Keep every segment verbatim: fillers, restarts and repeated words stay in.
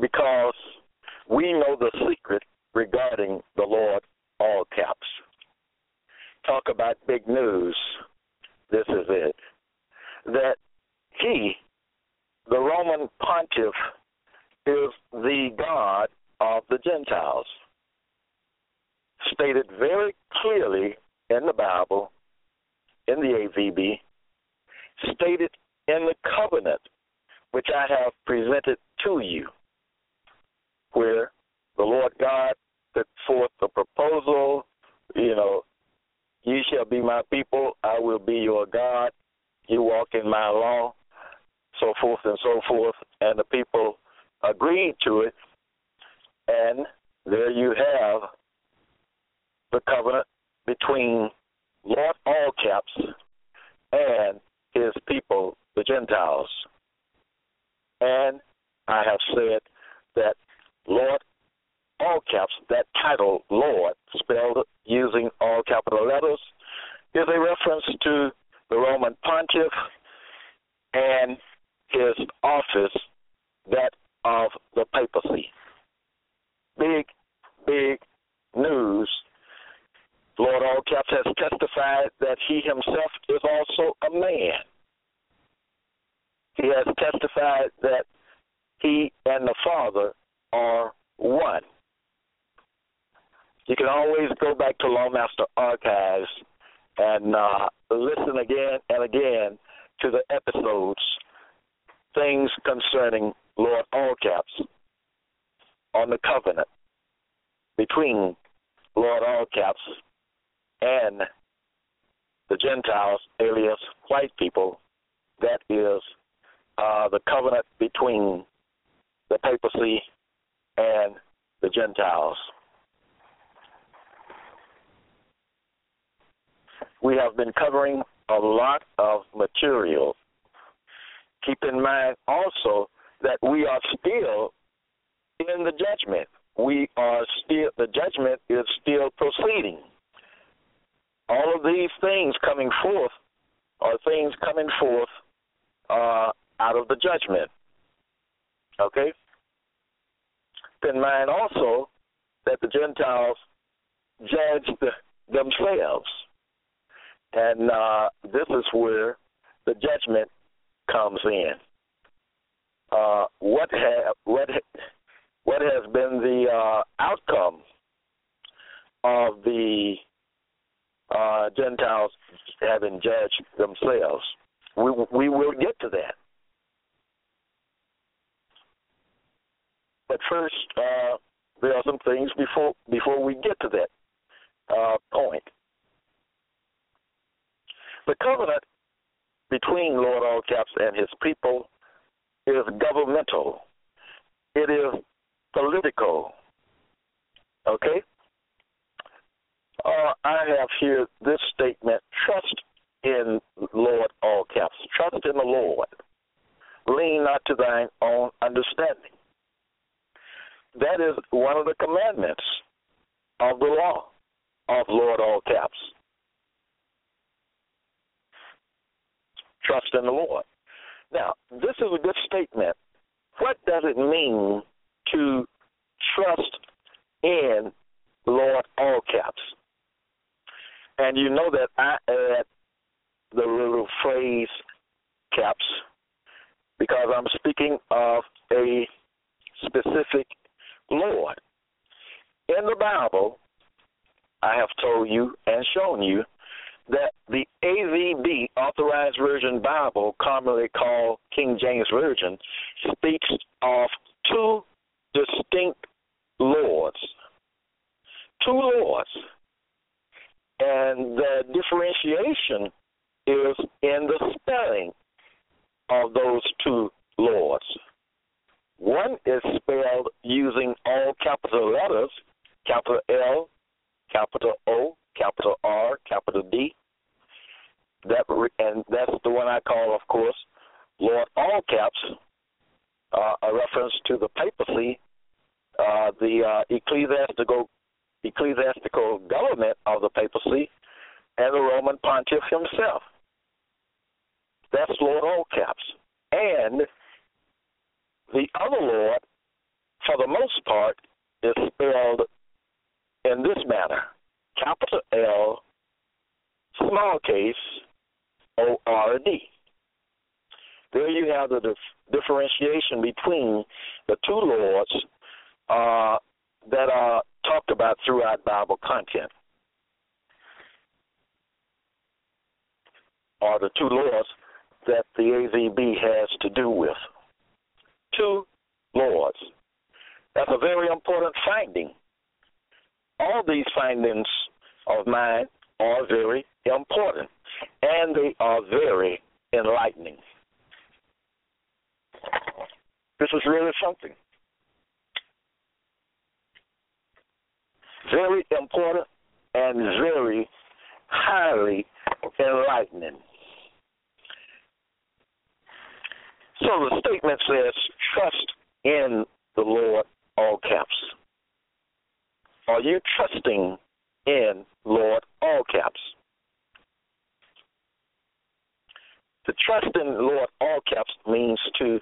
because we know the secret regarding the Lord, all caps. Talk about big news. This is it. That he, the Roman pontiff, is the God of the Gentiles. Stated very clearly in the Bible, in the A V B, stated in the covenant which I have presented to you, where the Lord God put forth the proposal, you know, you shall be my people, I will be your God, you walk in my law, so forth and so forth, and the people agreed to it, and there you have the covenant between Lord, all caps, and his people, the Gentiles. And I have said that Lord, all caps, that title, Lord, spelled using all capital letters, is a reference to the Roman pontiff and his office, that of the papacy. Big, big news. Lord, all caps, has testified that he himself is also a man. He has testified that he and the Father are one. You can always go back to Lawmaster Archives and uh, listen again and again to the episodes, things concerning Lord, all caps, on the covenant between Lord, all caps, and the Gentiles, alias white people. That is Uh, the covenant between the papacy and the Gentiles. We have been covering a lot of material. Keep in mind also that we are still in the judgment. We are still, the judgment is still proceeding. All of these things coming forth are things coming forth uh, out of the judgment, okay? Keep in mind also that the Gentiles judged themselves, and uh, this is where the judgment comes in. Uh, what ha- what ha- what has been the uh, outcome of the uh, Gentiles having judged themselves? We we will get to that. But first, uh, there are some things before before we get to that uh, point. The covenant between Lord all caps and his people is governmental. It is political. Okay? Uh, I have here this statement, trust in Lord all caps. Trust in the Lord. Lean not to thine own understanding. That is one of the commandments of the law of Lord all caps. Trust in the Lord. Now, this is a good statement. What does it mean to trust in Lord all caps? And you know that I add the little phrase caps because I'm speaking of a specific specific Lord. In the Bible, I have told you and shown you that the A V B, Authorized Version Bible, commonly called King James Version, speaks of two distinct Lords, two Lords, and the differentiation is in the spelling of those two Lords. One is spelled using all capital letters, capital L, capital O, capital R, capital D. That, and that's the one I call, of course, Lord All Caps, uh, a reference to the papacy, uh, the uh, ecclesiastical, ecclesiastical government of the papacy, and the Roman pontiff himself. That's Lord All Caps. And the other Lord, for the most part, is spelled in this manner: capital L, small case, O R D. There you have the dif- differentiation between the two Lords uh, that are talked about throughout Bible content, or the two Lords that the A V B has to do with. Two Lords. That's a very important finding. All these findings of mine are very important, and they are very enlightening. This is really something. Very important and very highly enlightening. So the statement says, trust in the Lord, all caps. Are you trusting in Lord, all caps? To trust in Lord, all caps means to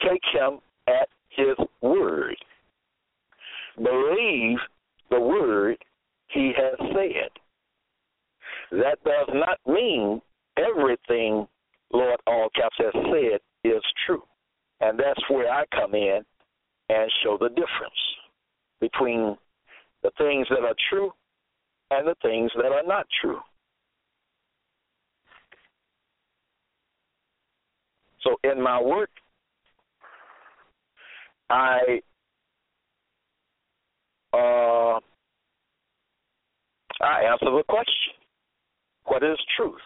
take him at his word. Believe the word he has said. That does not mean everything Lord, all caps has said is true. And that's where I come in and show the difference between the things that are true and the things that are not true. So in my work, I uh, I answer the question, what is truth?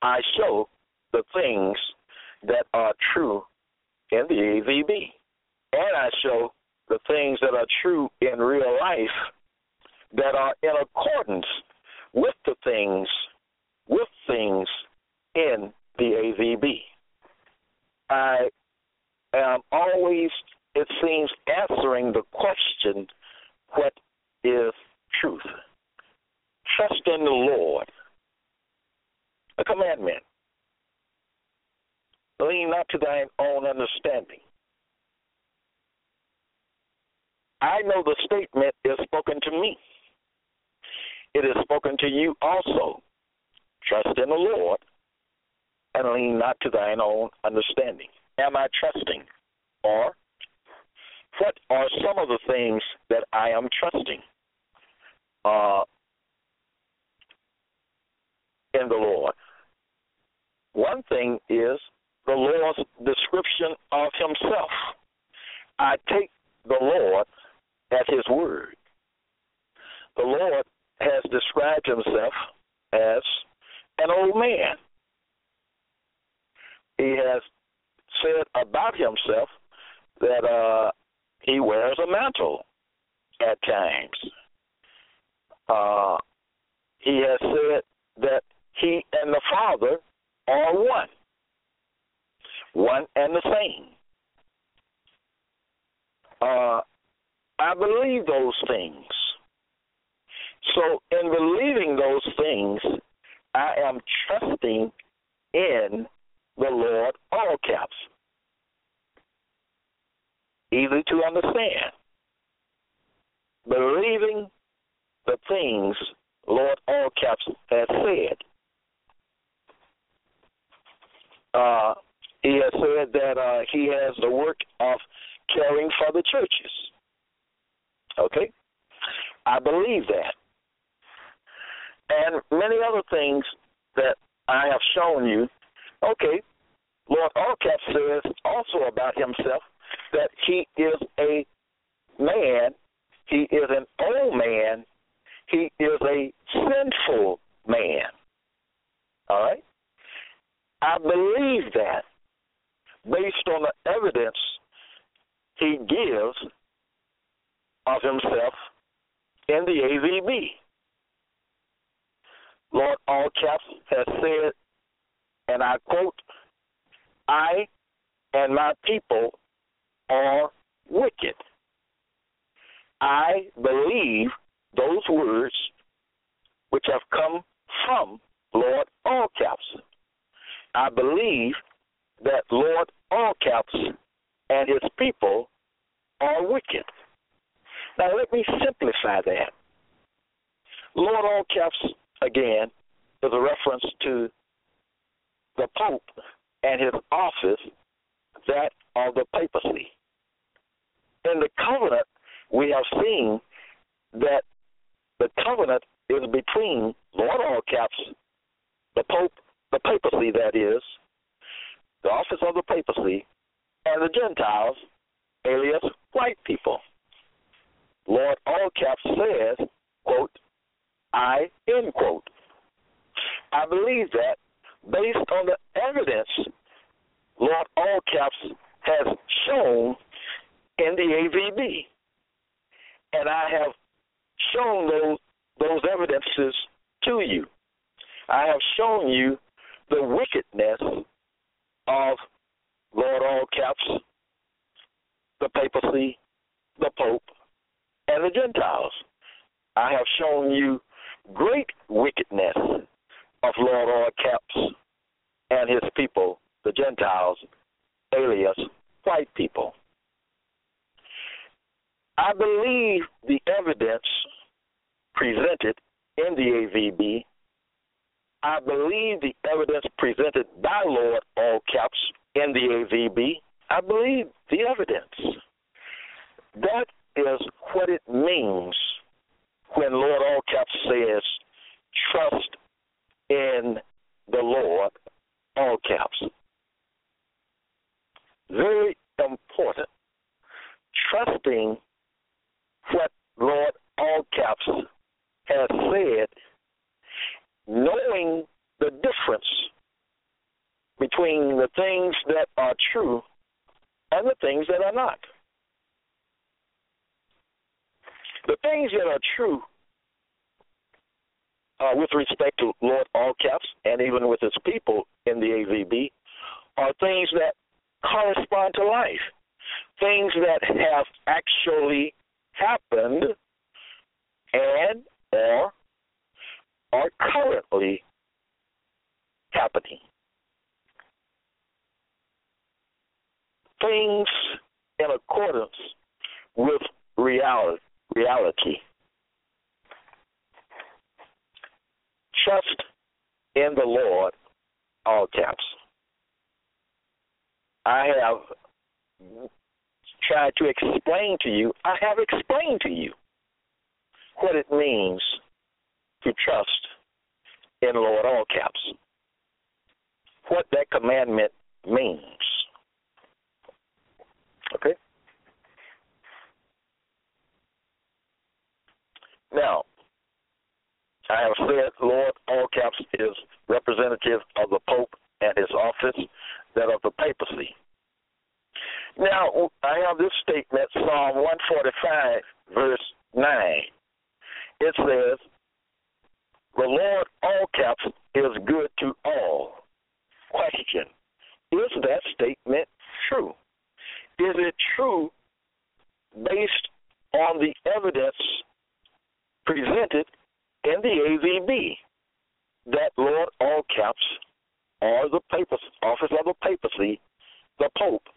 I show the things that are true in the A V B, and I show the things that are true in real life that are in accordance with the things, with things in the A V B. I am always, it seems, answering the question, what is truth? Trust in the Lord. A commandment. Lean not to thine own understanding. I know the statement is spoken to me. It is spoken to you also. Trust in the Lord and lean not to thine own understanding. Am I trusting? Or what are some of the things that I am trusting uh, in the Lord? One thing is the Lord's description of himself. I take the Lord at his word. The Lord has described himself as an old man. He has said about himself that uh, he wears a mantle at times. Uh, he has said that he and the Father are one, one and the same. Uh, I believe those things. So in believing those things, I am trusting in the Lord, all caps. Easy to understand. Believing the things Lord, all caps, has said. Uh, he has said that uh, he has the work of caring for the churches. Okay? I believe that. And many other things that I have shown you. Okay, Lord Allcap says also about himself that he is a man, he is an old man, he is a sinful man. All right? I believe that based on the evidence he gives of himself in the A V B. Lord Allcap has said, and I quote, "I and my people are wicked." I believe those words which have come from Lord Allcaps. I believe that Lord Allcaps and his people are wicked. Now, let me simplify that. Lord Allcaps, again, is a reference to the Pope and his office, that of the papacy. In the covenant, we have seen that the covenant is between Lord Allcaps, the Pope, the papacy that is, the office of the papacy, and the Gentiles, alias white people. Lord Allcaps says, quote, "I," end quote. I believe that based on the evidence Lord Allcaps has shown in the A V B. And I have shown those, those evidences to you. I have shown you the wickedness of Lord Allcaps, the papacy, the Pope, and the Gentiles. I have shown you great wickedness of Lord Allcaps and his people, the Gentiles, alias white people. I believe the evidence presented in the A V B. I believe the evidence presented by Lord Allcaps in the A V B. I believe the evidence. That is what it means when Lord Allcaps says, "Trust in the Lord," all caps. Very important. Trusting what Lord Allcaps has said, knowing the difference between the things that are true and the things that are not. The things that are true Uh, with respect to Lord Allcaps and even with his people in the A V B, are things that correspond to life, things that have actually happened and or are currently happening. Things in accordance with reality. reality. Trust in the Lord, all caps. I have tried to explain to you, I have explained to you what it means to trust in Lord, all caps, what that commandment means. Okay? Now, I have said Lord Allcaps is representative of the Pope and his office, that of the papacy. Now, I have this statement, Psalm one forty-five, verse nine. It says, "The Lord Allcaps is good to all." Question, is that statement true? Is it true based on the evidence presented in the A V B, that Lord Allcaps or the papacy, office of the papacy, the Pope,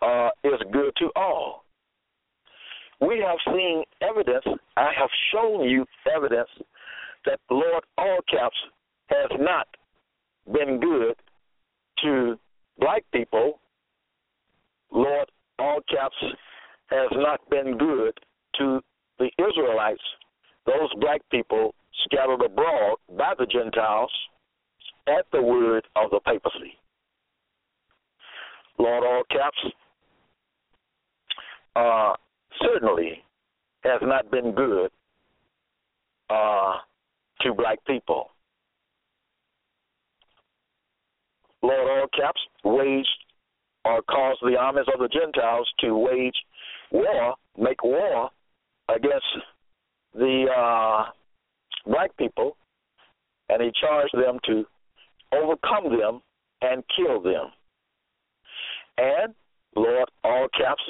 uh, is good to all? We have seen evidence, I have shown you evidence, that Lord Allcaps has not been good to black people. Lord all caps, has not been good to the Israelites, those black people scattered abroad by the Gentiles at the word of the papacy. Lord, all caps, uh, certainly has not been good uh, to black people. Lord, all caps, waged or caused the armies of the Gentiles to wage war, make war against the uh, black people, and he charged them to overcome them and kill them. And, Lord, all caps,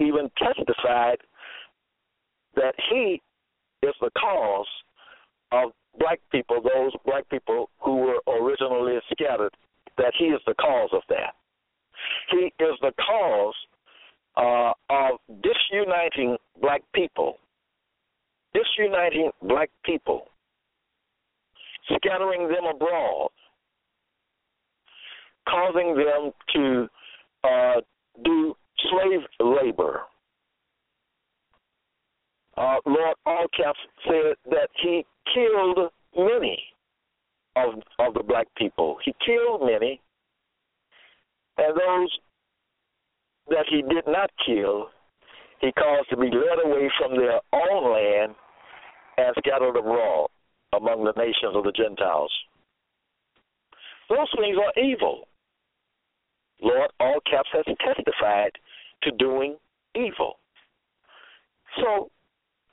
even testified that he is the cause of black people, those black people who were originally scattered, that he is the cause of that. He is the cause uh, of disuniting black people, disuniting black people, scattering them abroad, causing them to uh, do slave labor. Uh, Lord all caps said that he killed many of, of the black people. He killed many, and those that he did not kill, he caused to be led away from their own land and scattered abroad among the nations of the Gentiles. Those things are evil. Lord, all caps, has testified to doing evil. So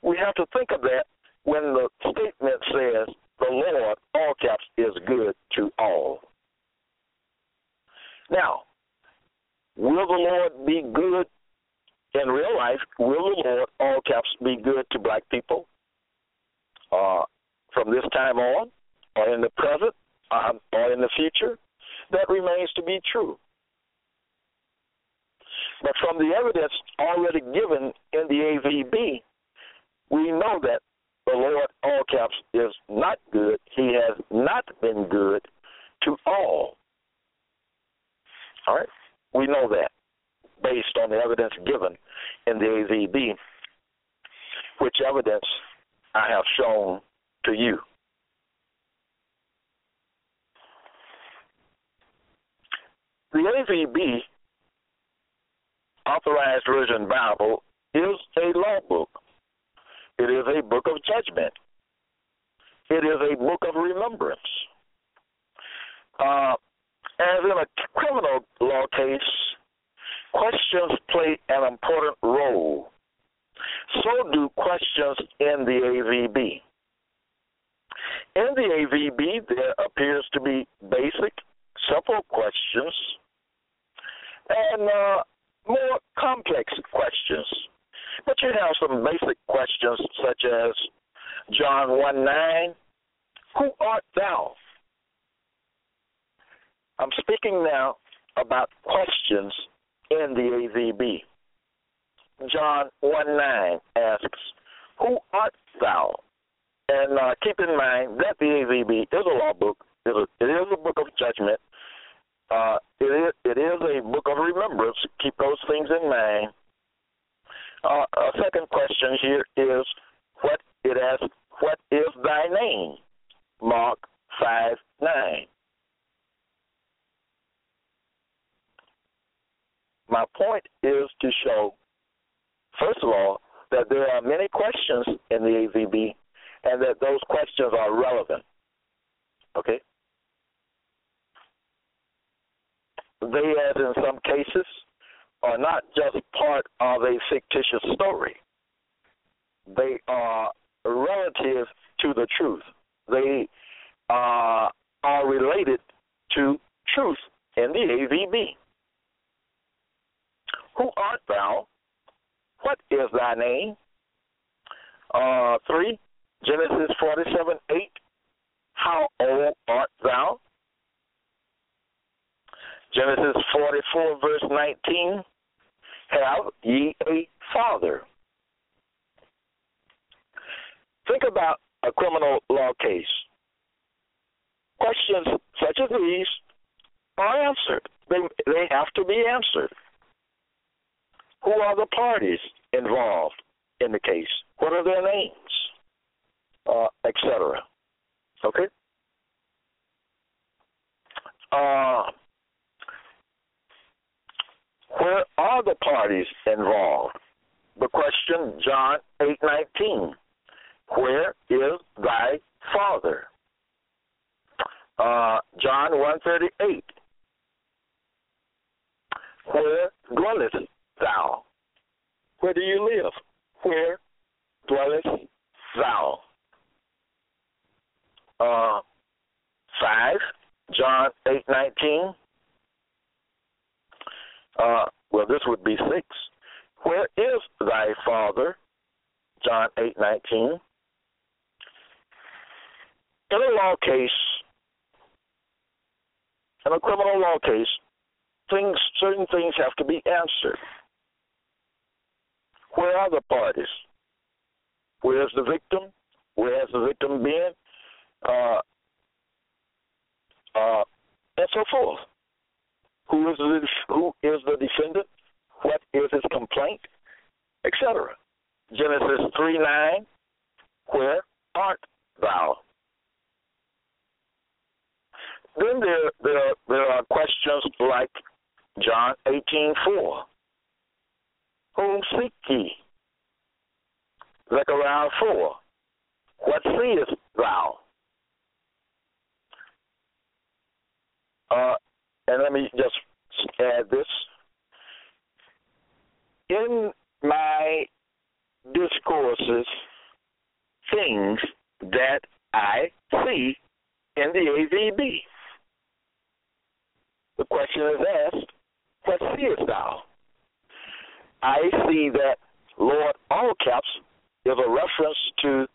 we have to think of that when the statement says the Lord, all caps, is good to all. Now, will the Lord be good in real life? Will the Lord, all caps, be good to black people uh, from this time on, or in the present, uh, or in the future? That remains to be true. But from the evidence already given in the A V B, we know that the Lord, all caps, is not good. He has not been good to all. All right? We know that based on the evidence given in the A V B, which evidence I have shown to you. The A V B, Authorized Version Bible, is a law book. It is a book of judgment. It is a book of remembrance. Uh, as in a criminal law case, questions play an important role. So do questions in the A V B. In the A V B, there appears to be basic, simple questions and uh, more complex questions. But you have some basic questions such as John one nine, who art thou? I'm speaking now about questions in the A V B. John one nine asks, who art thou? And uh, keep in mind that the A V B is a law book. It is a book of judgment. Uh, it, is, it is a book of remembrance. Keep those things in mind. Uh, a second question here is, what it asks, what is thy name? Mark five nine. My point is to show, first of all, that there are many questions in the A V B and that those questions are relevant. Okay? They, as in some cases, are not just part of a fictitious story. They are relative to the truth. They uh, are related to truth in the A V B. Who art thou? What is thy name? Uh, three, Genesis forty-seven eight, how old art thou? Genesis forty-four, verse nineteen, have ye a father? Think about a criminal law case. Questions such as these are answered. They, they have to be answered. Who are the parties involved in the case? What are their names? Uh, et cetera. Okay? Uh, where are the parties involved? The question, John eight nineteen, where is thy father? Uh, John one thirty-eight, where dwellest thou? Where do you live? Where dwellest thou? Uh, five, John eight nineteen. Uh, well, this would be six. Where is thy father? John eight nineteen. In a law case, in a criminal law case, things, certain things have to be answered. Where are the parties? Where is the victim? Where has the victim been? Uh, uh, and so forth. Who is the, who is the defendant? What is his complaint? et cetera. Genesis three nine, where art thou? Then there, there, there are questions like John eighteen four, whom seek ye? Zechariah four, what seest thou? Uh, and let me just add this. In my discourses, things that I see in the A V B. The question is asked, what seest thou? I see that Lord, all caps, is a reference to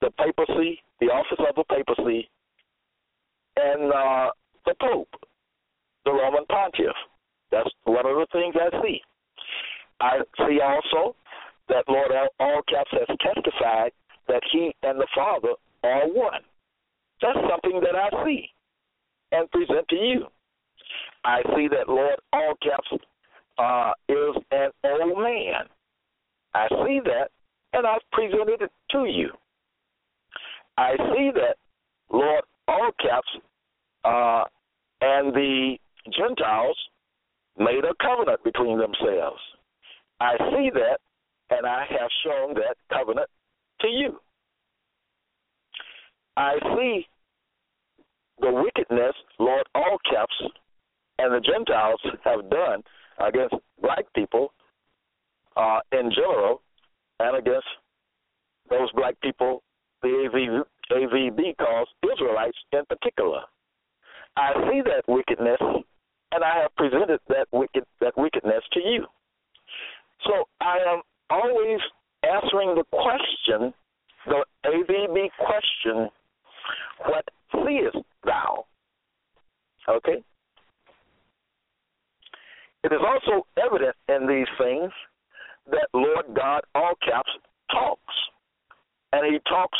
the papacy, the office of the papacy, and uh, the Pope, the Roman Pontiff. That's one of the things I see. I see also that Lord, all caps, has testified that he and the Father are one. That's something that I see and present to you. I see that Lord, all caps, uh, is an old man. I see that, and I've presented it to you. I see that Lord, all caps, uh, and the Gentiles made a covenant between themselves. I see that, and I have shown that covenant to you. I see the wickedness, Lord, all caps, and the Gentiles have done against black people uh, in general and against those black people the A V B calls Israelites in particular. I see that wickedness, and I have presented that, wicked, that wickedness to you. So I am always answering the question, the A V B question, what seest thou? Okay? It is also evident in these things that Lord God, all caps, talks. And he talks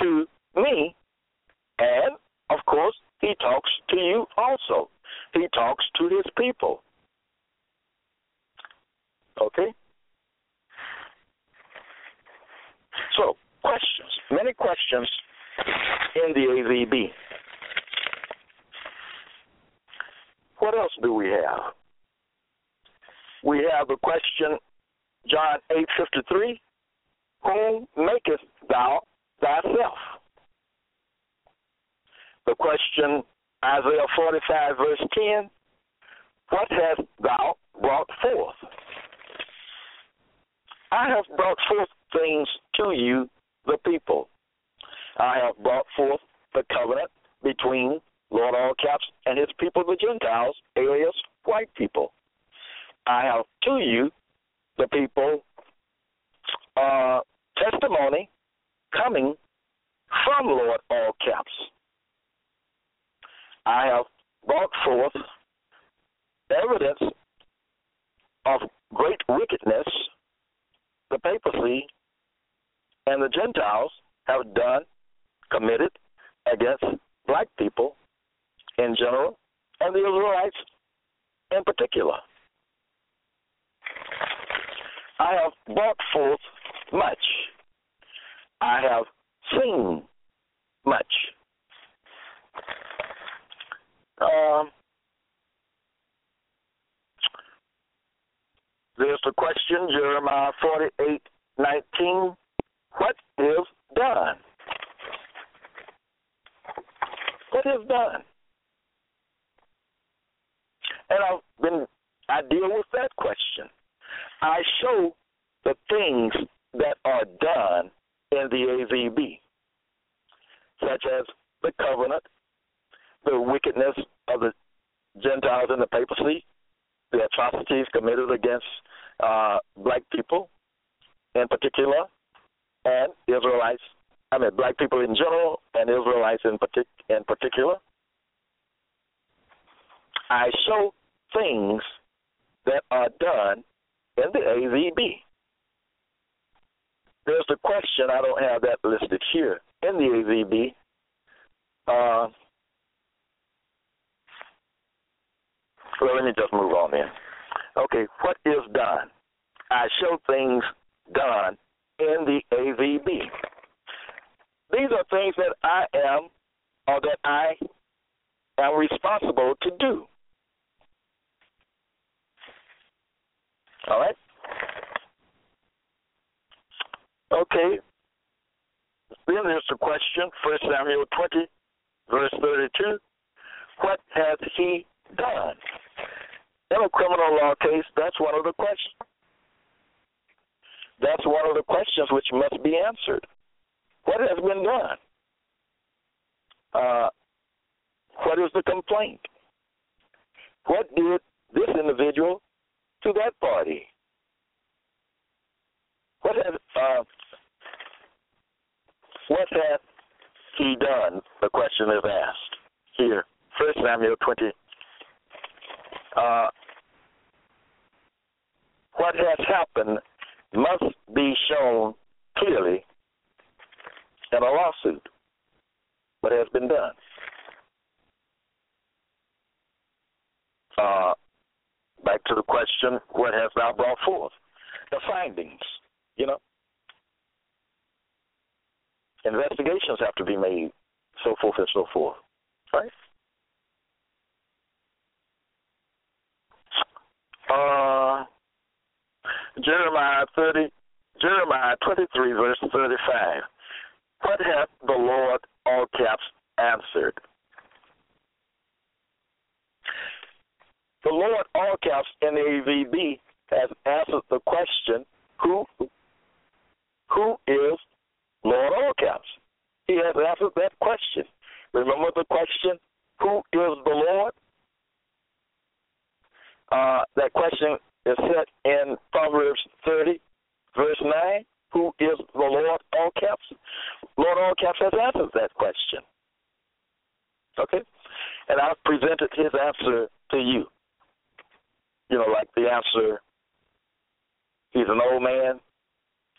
to me, and, of course, he talks to you also. He talks to his people. Okay? So, questions, many questions in the A V B. What else do we have? We have a question, John eight fifty-three, whom makest thou thyself? The question, Isaiah forty-five, verse ten, what hast thou brought forth? I have brought forth things to you, the people. I have brought forth the covenant between Lord all caps and his people, the Gentiles, alias white people. I have to you, the people, uh, testimony coming from Lord all caps. I have brought forth evidence of great wickedness the papacy and the Gentiles have done, committed against black people in general and the Israelites in particular. I have brought forth much. I have seen much. Um, there's the question, Jeremiah forty-eight nineteen. What is done? What is done? And I've been, I deal with that question. I show the things that are done in the A V B, such as the covenant, the wickedness of the Gentiles in the papacy, the atrocities committed against uh, black people in particular, and Israelites, I mean black people in general and Israelites in, partic- in particular. I show things that are done in the A V B. There's the question, I don't have that listed here, in the A V B. Uh, well, let me just move on then. Okay, what is done? I show things done in the A V B. These are things that I am, or that I am responsible to do. All right? Okay. Then there's the question, First Samuel twenty, verse thirty-two. What hath he done? In a criminal law case, that's one of the questions. That's one of the questions which must be answered. What has been done? Uh, what is the complaint? What did this individual to that party? What has uh, what hath he done? The question is asked here. First Samuel twenty. Uh, what has happened must be shown clearly in a lawsuit. What has been done? Uh, back to the question, what hast thou brought forth? The findings. You know, investigations have to be made, so forth and so forth, right? Uh, Jeremiah thirty, Jeremiah twenty-three, verse thirty-five. What hath the Lord, all caps, answered? The Lord, all caps, in the A V B, has answered the question, who? Who is Lord Allcaps? He has answered that question. Remember the question, who is the Lord? Uh, that question is set in Proverbs thirty, verse nine. Who is the Lord Allcaps? Lord Allcaps has answered that question. Okay? And I've presented his answer to you. You know, like the answer, he's an old man.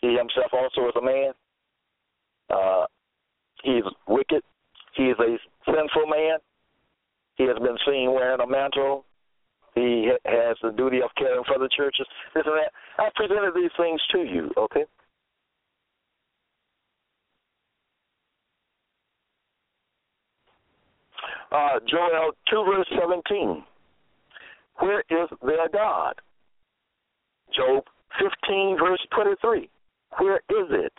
He himself also is a man. Uh, he is wicked. He is a sinful man. He has been seen wearing a mantle. He ha- has the duty of caring for the churches. This and that. I presented these things to you, okay? Uh, Joel two, verse seventeen. Where is their God? Job fifteen, verse twenty-three. Where is it?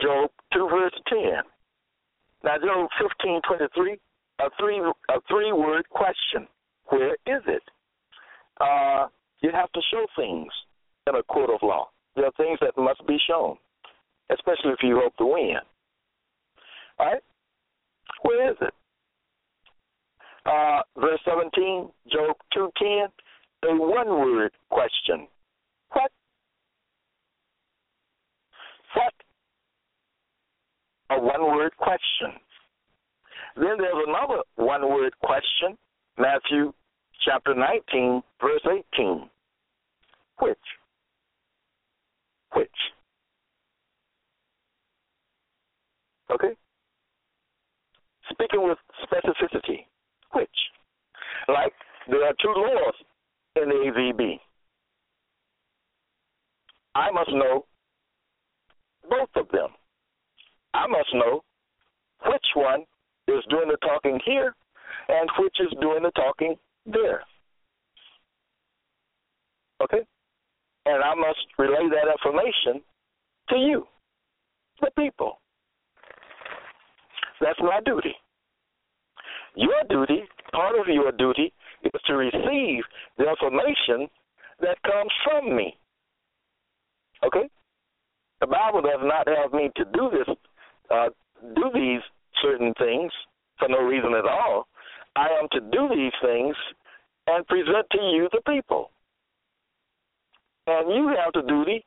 Job two, verse ten. Now, Job fifteen, twenty-three, a three, a three-word question. Where is it? Uh, you have to show things in a court of law. There are things that must be shown, especially if you hope to win. All right? Where is it? Uh, verse seventeen, Job two, ten, a one-word question. What? What? A one-word question. Then there's another one-word question, Matthew chapter nineteen, verse eighteen. Which? Which? Okay? Speaking with specificity. Which? Like, there are two laws in the A V B. I must know both of them. I must know which one is doing the talking here and which is doing the talking there. Okay? And I must relay that information to you, the people. That's my duty. Your duty, part of your duty, is to receive the information that comes from me. Okay? The Bible does not have me to do this, uh, do these certain things for no reason at all. I am to do these things and present to you the people. And you have the duty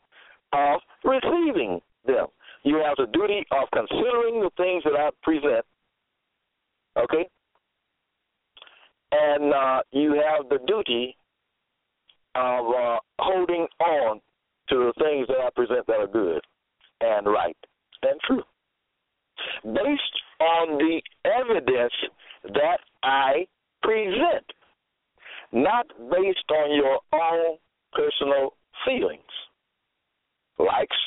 of receiving them. You have the duty of considering the things that I present. Okay? And uh, you have the duty of uh, holding on to the things that I present that are good and right and true, based on the evidence that I present, not based on your own personal feelings, likes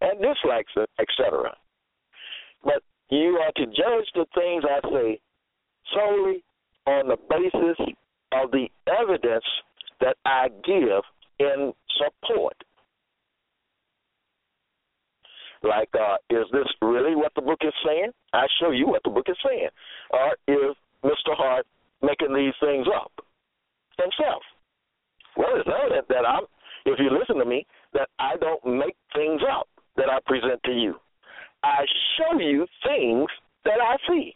and dislikes, et cetera. But you are to judge the things I say solely on the basis of the evidence that I give in support. Like, uh, is this really what the book is saying? I show you what the book is saying. Or is Mister Hart making these things up himself? Well, it's evident that I'm, if you listen to me, that I don't make things up that I present to you. I show you things that I see.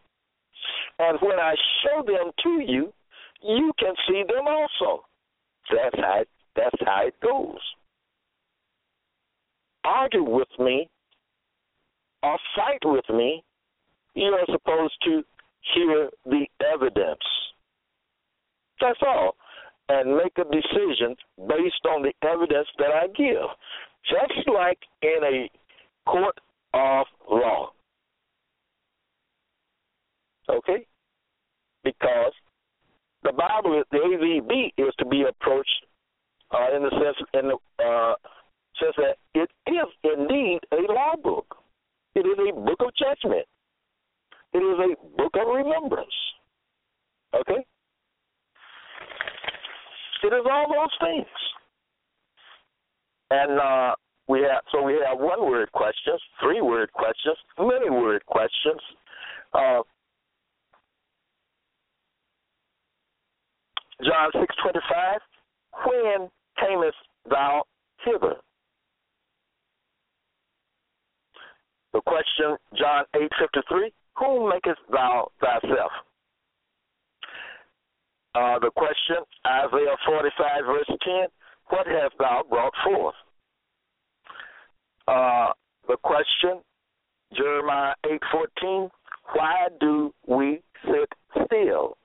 And when I show them to you, you can see them also. That's how it, that's how it goes. Argue with me or fight with me. You are supposed to hear the evidence. That's all. And make a decision based on the evidence that I give. Just like in a court of law. Okay? Because the Bible, the A V B, is to be approached uh, in the sense in the, uh, sense that it is indeed a law book. It is a book of judgment. It is a book of remembrance. Okay? It is all those things. And uh, we have so we have one-word questions, three-word questions, many-word questions. Uh, John six twenty-five, when camest thou hither? The question, John eight fifty-three, whom makest thou thyself? Uh, the question, Isaiah forty-five, verse ten, what hast thou brought forth? Uh, the question, Jeremiah eight fourteen, why do we sit still?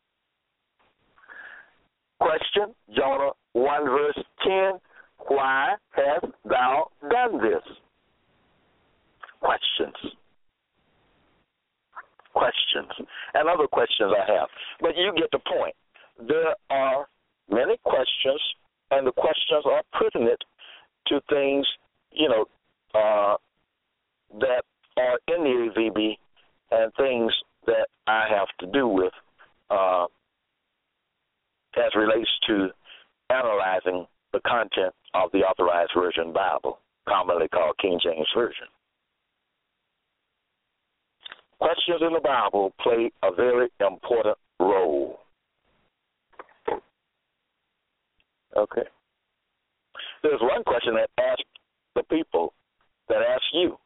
Question, Jonah one, verse ten, why hast thou done this? Questions. Questions. And other questions I have. But you get the point. There are many questions, and the questions are pertinent to things, you know, uh, that are in the A V B and things that I have to do with uh, as relates to analyzing the content of the Authorized Version Bible, commonly called King James Version. Questions in the Bible play a very important role. Okay. There's one question that asks the people, that asks you,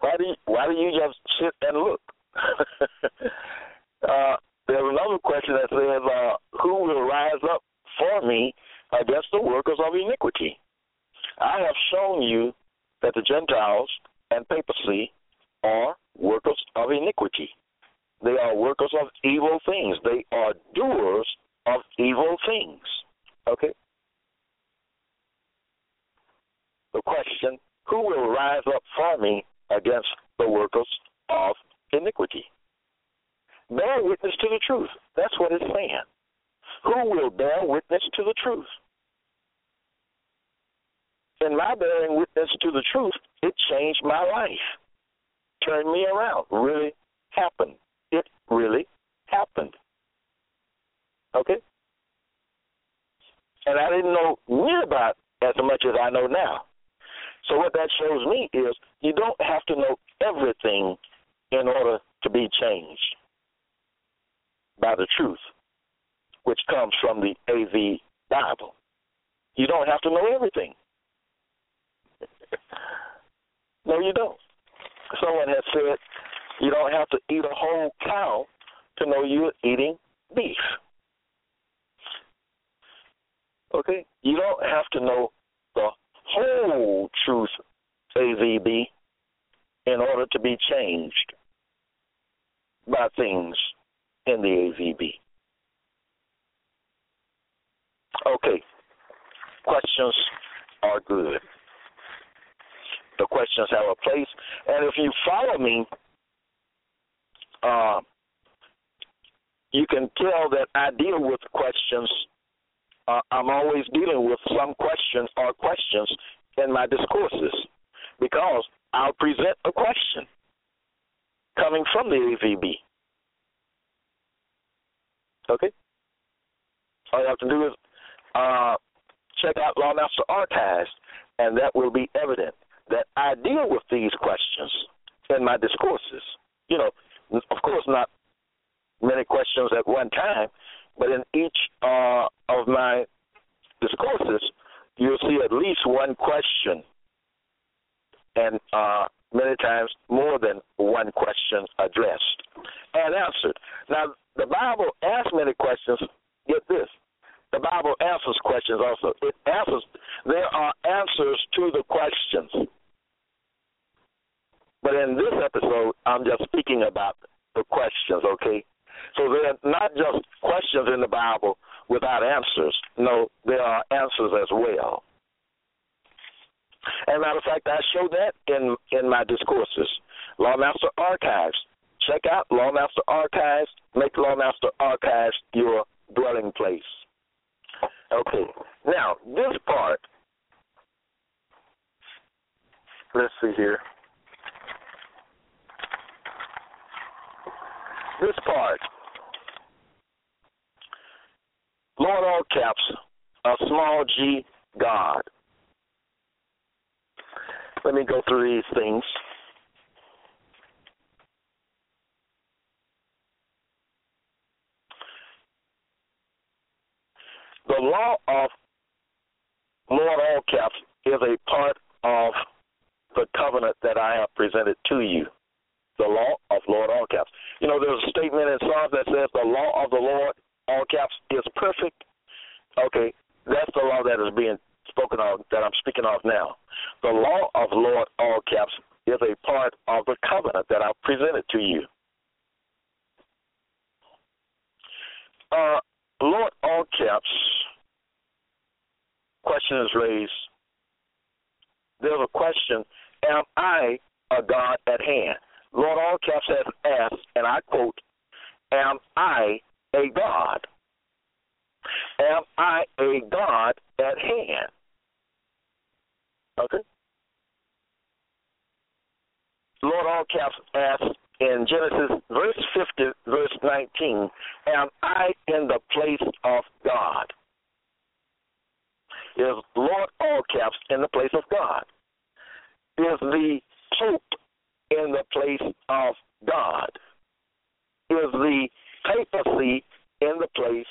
why do you, why do you just sit and look? uh, there's another question that says, uh, who will rise up for me against the workers of iniquity? I have shown you that the Gentiles and papacy are workers of iniquity. They are workers of evil things. They are doers of evil things. Okay? The question, who will rise up for me against the workers of iniquity? Bear witness to the truth. That's what it's saying. Who will bear witness to the truth? and my bearing witness to the truth, it changed my life, turned me around, really happened. It really happened. Okay? And I didn't know near about as much as I know now. So what that shows me is you don't have to know everything in order to be changed by the truth, which comes from the A V Bible. You don't have to know everything. No, you don't. Someone has said you don't have to eat a whole cow to know you're eating beef. Okay? You don't have to know the whole truth, A V B, in order to be changed by things in the A V B. Okay. Questions are good. The questions have a place. And if you follow me, uh, you can tell that I deal with questions. Uh, I'm always dealing with some question or questions in my discourses because I'll present a question coming from the A V B. Okay? All you have to do is uh, check out Lawmaster Archives, and that will be evident that I deal with these questions in my discourses. You know, of course not many questions at one time, but in each uh, of my discourses, you'll see at least one question and uh, many times more than one question addressed and answered. Now, the Bible asks many questions. Get this. The Bible answers questions also. It answers. There are answers to the questions. But in this episode, I'm just speaking about the questions, okay? So there are not just questions in the Bible without answers. No, there are answers as well. As a matter of fact, I show that in, in my discourses. Lawmaster Archives. Check out Lawmaster Archives. Make Lawmaster Archives your dwelling place. Okay. Now, this part, let's see here. This part, Lord, all caps, a small g, God. Let me go through these things. The law of Lord, all caps, is a part of the covenant that I have presented to you. The law of Lord, all caps. You know, there's a statement in Psalms that says the law of the Lord, all caps, is perfect. Okay, that's the law that is being spoken of, that I'm speaking of now. The law of Lord, all caps, is a part of the covenant that I presented to you. Uh, Lord, all caps, question is raised. There's a question, am I a God at hand? Lord, all caps, has asked, and I quote, am I a God? Am I a God at hand? Okay. Lord, all caps, asks in Genesis verse fifty, verse nineteen, am I in the place of God? Is Lord, all caps, in the place of God? Is the hope in the place of God? Is the papacy in the place?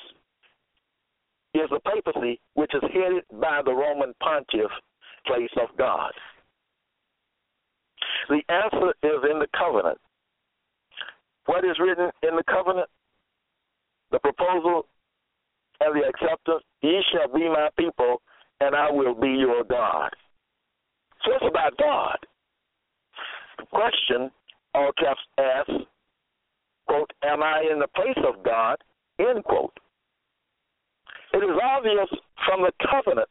Is the papacy, which is headed by the Roman pontiff, place of God? The answer is in the covenant. What is written in the covenant? The proposal and the acceptance, ye shall be my people, and I will be your God. So it's about God. The question, all caps, asks, quote, am I in the place of God, end quote. It is obvious from the covenant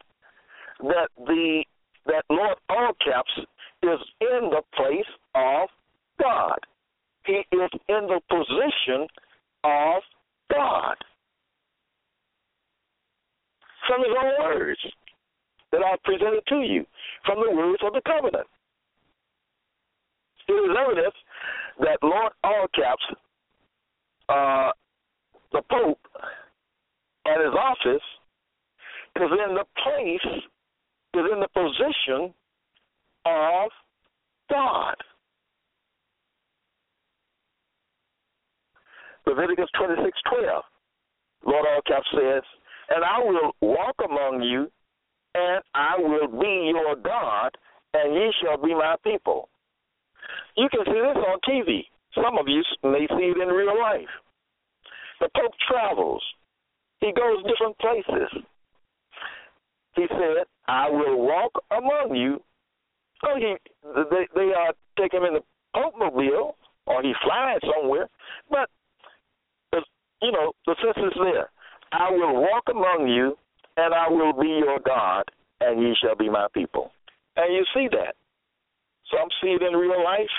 that the that Lord, all caps, is in the place of God. He is in the position of God. From his own words that I presented to you. from the words of the covenant. It is evidence that Lord All Caps, uh, the Pope, and his office is in the place, is in the position of God. Leviticus twenty-six twelve, Lord All Caps says, "And I will walk among you, and I will be your God, and ye shall be my people." You can see this on T V. Some of you may see it in real life. The Pope travels. He goes different places. He said, "I will walk among you." So he, they, they uh, take him in the Pope-mobile, or he flies somewhere. But, you know, the sense is there. "I will walk among you, and I will be your God, and ye shall be my people." And you see that. Some see it in real life,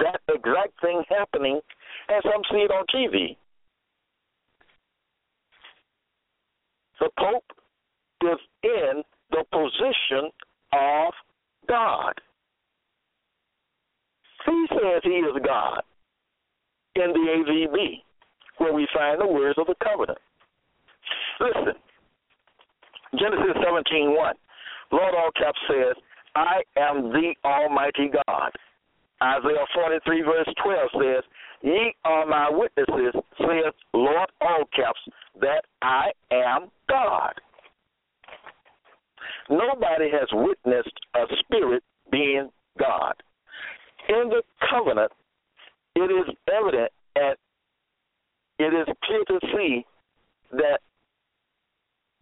that exact thing happening, and some see it on T V. The Pope is in the position of God. He says he is God in the A V B, where we find the words of the covenant. Listen, Genesis seventeen one, Lord All Caps says, "I am the Almighty God." Isaiah forty-three, verse twelve says, "Ye are my witnesses, saith Lord All Caps, that I am God." Nobody has witnessed a spirit being God. In the covenant, it is evident and it is clear to see that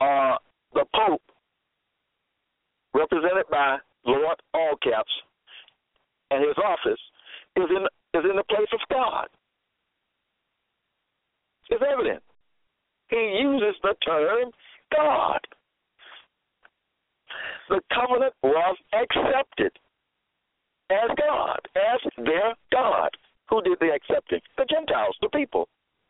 uh, the Pope, represented by Lord All Caps, and his office is in is in the place of God. It's evident. He uses the term God. The covenant was accepted as God, as their God. Who did they accept it? The Gentiles, the people,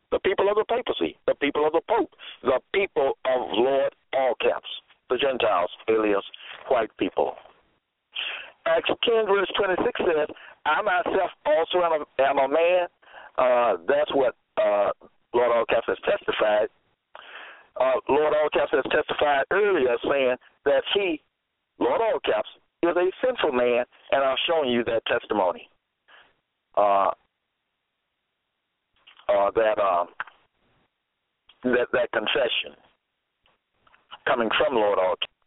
the people of the papacy, the people of the Pope, the people of Lord All Caps, the Gentiles, alias white people. Acts ten, verse twenty-six says, "I myself also am a, am a man." Uh, that's what uh, Lord All Caps has testified. Uh, Lord All Caps has testified earlier saying that he, Lord All Caps, is a sinful man, and I've shown you that testimony. Uh, uh, that, um, that, that confession coming from Lord All Caps.